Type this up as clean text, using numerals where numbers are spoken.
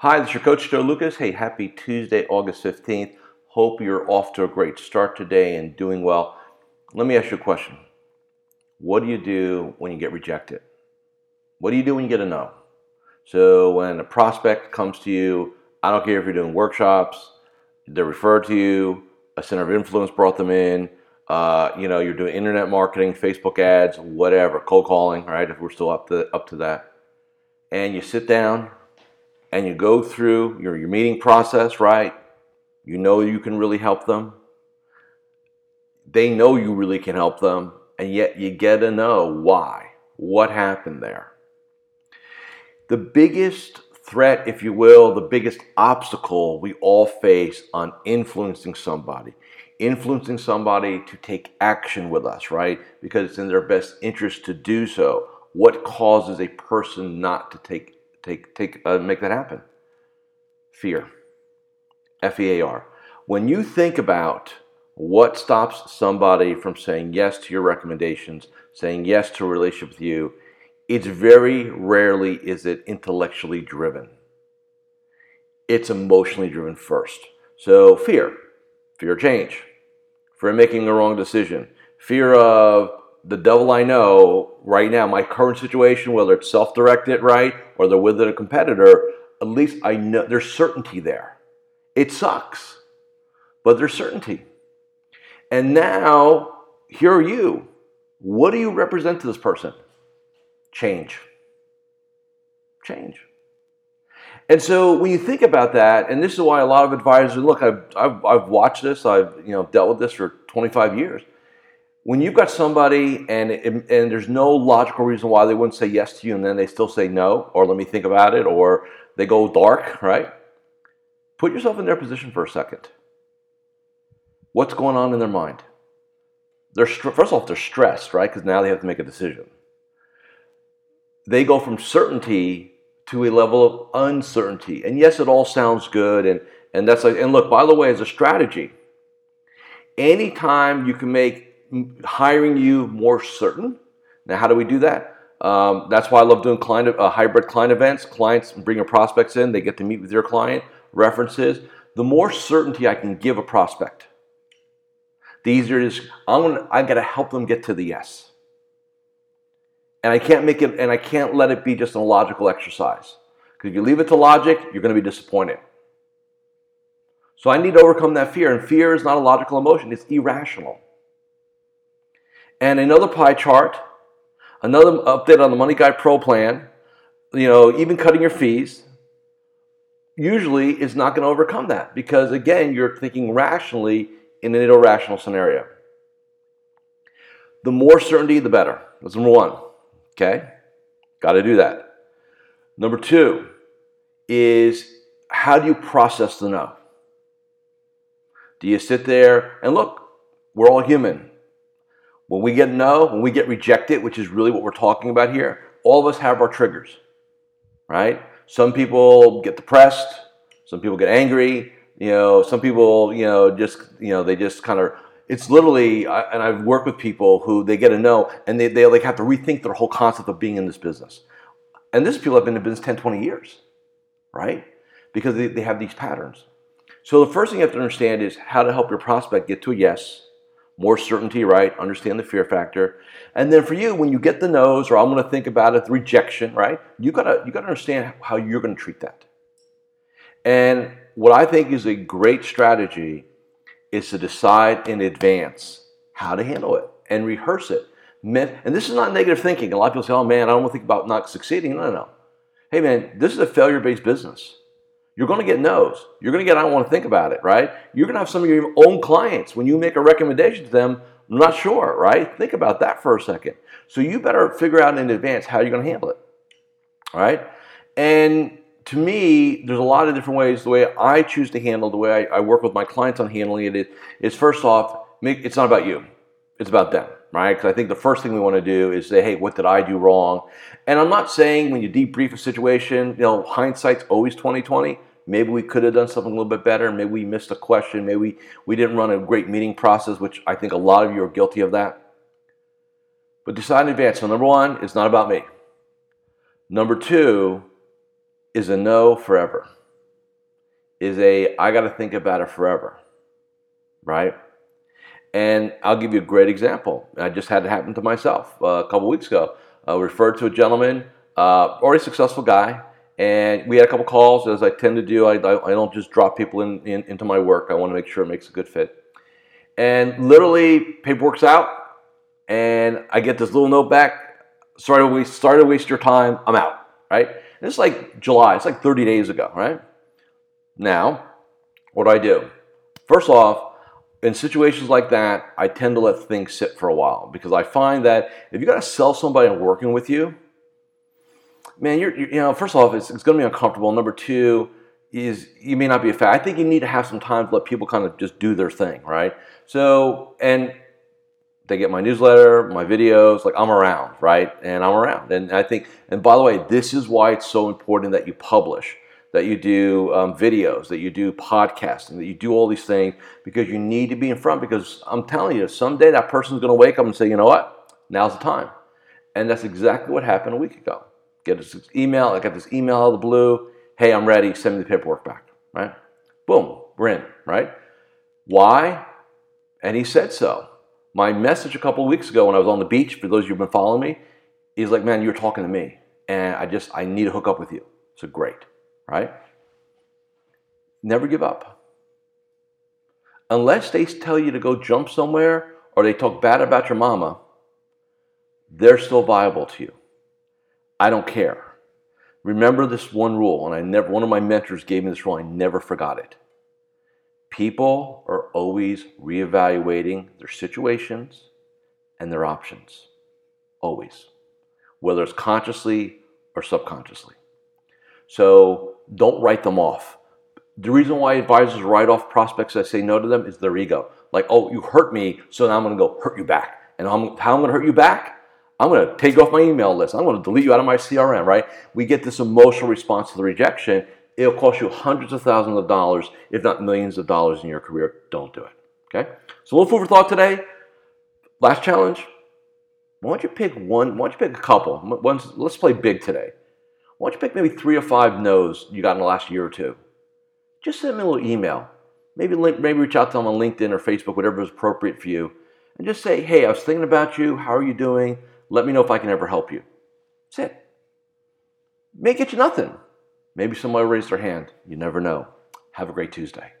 Hi, this is your coach, Joe Lukacs. Hey, happy Tuesday, August 15th. Hope you're off to a great start today and doing well. Let me ask you a question. What do you do when you get rejected? What do you do when you get a no? So when a prospect comes to you, I don't care if you're doing workshops, they're referred to you, a center of influence brought them in, you're doing internet marketing, Facebook ads, whatever, cold calling, right, if we're still up to that. And you sit down, and you go through your meeting process, right? You know you can really help them. They know you really can help them, and yet you get to know why. What happened there? The biggest threat, if you will, the biggest obstacle we all face on influencing somebody to take action with us, right? Because it's in their best interest to do so. What causes a person not to make that happen? Fear. F-E-A-R. When you think about what stops somebody from saying yes to your recommendations, saying yes to a relationship with you, it's very rarely is it intellectually driven. It's emotionally driven first. So fear. Fear of change. Fear of making the wrong decision. Fear of the devil I know right now, my current situation, whether it's self-directed, right, or they're with a competitor, at least I know there's certainty there. It sucks, but there's certainty. And now, here are you. What do you represent to this person? Change. And so when you think about that, and this is why a lot of advisors, look, I've watched this, I've dealt with this for 25 years. When you've got somebody and there's no logical reason why they wouldn't say yes to you, and then they still say no, or let me think about it, or they go dark, right? Put yourself in their position for a second. What's going on in their mind? First off, they're stressed, right? Because now they have to make a decision. They go from certainty to a level of uncertainty. And yes, it all sounds good, and that's like, and look, by the way, as a strategy, anytime you can make hiring you more certain. Now, how do we do that? That's why I love doing hybrid client events. Clients bring your prospects in. They get to meet with your client, references. The more certainty I can give a prospect, the easier it is. I've got to help them get to the yes. And I can't make it, and I can't let it be just a logical exercise. Because if you leave it to logic, you're going to be disappointed. So I need to overcome that fear. And fear is not a logical emotion. It's irrational. And another pie chart, another update on the Money Guide Pro plan, even cutting your fees, usually is not going to overcome that because, again, you're thinking rationally in an irrational scenario. The more certainty, the better. That's number one, okay? Got to do that. Number two is, how do you process the no? Do you sit there and look, we're all human. When we get no, when we get rejected, which is really what we're talking about here, all of us have our triggers, right? Some people get depressed. Some people get angry. Some people, they just kind of, it's literally, and I've worked with people who they get a no, and they like have to rethink their whole concept of being in this business. And this people have been in business 10, 20 years, right? Because they have these patterns. So the first thing you have to understand is how to help your prospect get to a yes. More certainty, right? Understand the fear factor. And then for you, when you get the no's, or I'm going to think about it, the rejection, right? You got to understand how you're going to treat that. And what I think is a great strategy is to decide in advance how to handle it and rehearse it. And this is not negative thinking. A lot of people say, oh man, I don't want to think about not succeeding. No. Hey man, this is a failure-based business. You're going to get no's. You're going to get, I don't want to think about it, right? You're going to have some of your own clients. When you make a recommendation to them, I'm not sure, right? Think about that for a second. So you better figure out in advance how you're going to handle it, all right? And to me, there's a lot of different ways. The way I choose to handle, the way I work with my clients on handling it is first off, it's not about you. It's about them, right? Because I think the first thing we want to do is say, hey, what did I do wrong? And I'm not saying when you debrief a situation, hindsight's always 20/20. Maybe we could have done something a little bit better. Maybe we missed a question. Maybe we didn't run a great meeting process, which I think a lot of you are guilty of that. But decide in advance. So number one, it's not about me. Number two is a no forever. is I got to think about it forever, right? And I'll give you a great example. I just had it happen to myself a couple weeks ago. I referred to a gentleman, already successful guy, and we had a couple calls, as I tend to do. I don't just drop people into my work. I want to make sure it makes a good fit. And literally, paperwork's out, and I get this little note back. Sorry to waste your time. I'm out, right? And it's like July. It's like 30 days ago, right? Now, what do I do? First off, in situations like that, I tend to let things sit for a while, because I find that if you got to sell somebody on working with you, man, you know, first off, it's going to be uncomfortable. Number two is you may not be a fan. I think you need to have some time to let people kind of just do their thing, right? So, and they get my newsletter, my videos, like I'm around, right? And I'm around. And I think, and by the way, this is why it's so important that you publish, that you do videos, that you do podcasting, that you do all these things, because you need to be in front, because I'm telling you, someday that person's going to wake up and say, you know what, now's the time. And that's exactly what happened a week ago. I got this email out of the blue. Hey, I'm ready. Send me the paperwork back, right? Boom, we're in, right? Why? And he said so. My message a couple of weeks ago when I was on the beach, for those of you who've been following me, he's like, man, you're talking to me, and I need to hook up with you. So great. Right? Never give up. Unless they tell you to go jump somewhere or they talk bad about your mama, they're still viable to you. I don't care. Remember this one rule, and one of my mentors gave me this rule, I never forgot it. People are always reevaluating their situations and their options. Always. Whether it's consciously or subconsciously. So don't write them off. The reason why advisors write off prospects that say no to them is their ego. Like, oh, you hurt me, so now I'm going to go hurt you back. And how I'm going to hurt you back? I'm going to take you off my email list. I'm going to delete you out of my CRM, right? We get this emotional response to the rejection. It'll cost you hundreds of thousands of dollars, if not millions of dollars in your career. Don't do it, okay? So a little food for thought today. Last challenge. Why don't you pick a couple? Let's play big today. Why don't you pick maybe 3 or 5 no's you got in the last year or two? Just send them a little email. Maybe reach out to them on LinkedIn or Facebook, whatever is appropriate for you. And just say, hey, I was thinking about you. How are you doing? Let me know if I can ever help you. That's it. May get you nothing. Maybe somebody will raise their hand. You never know. Have a great Tuesday.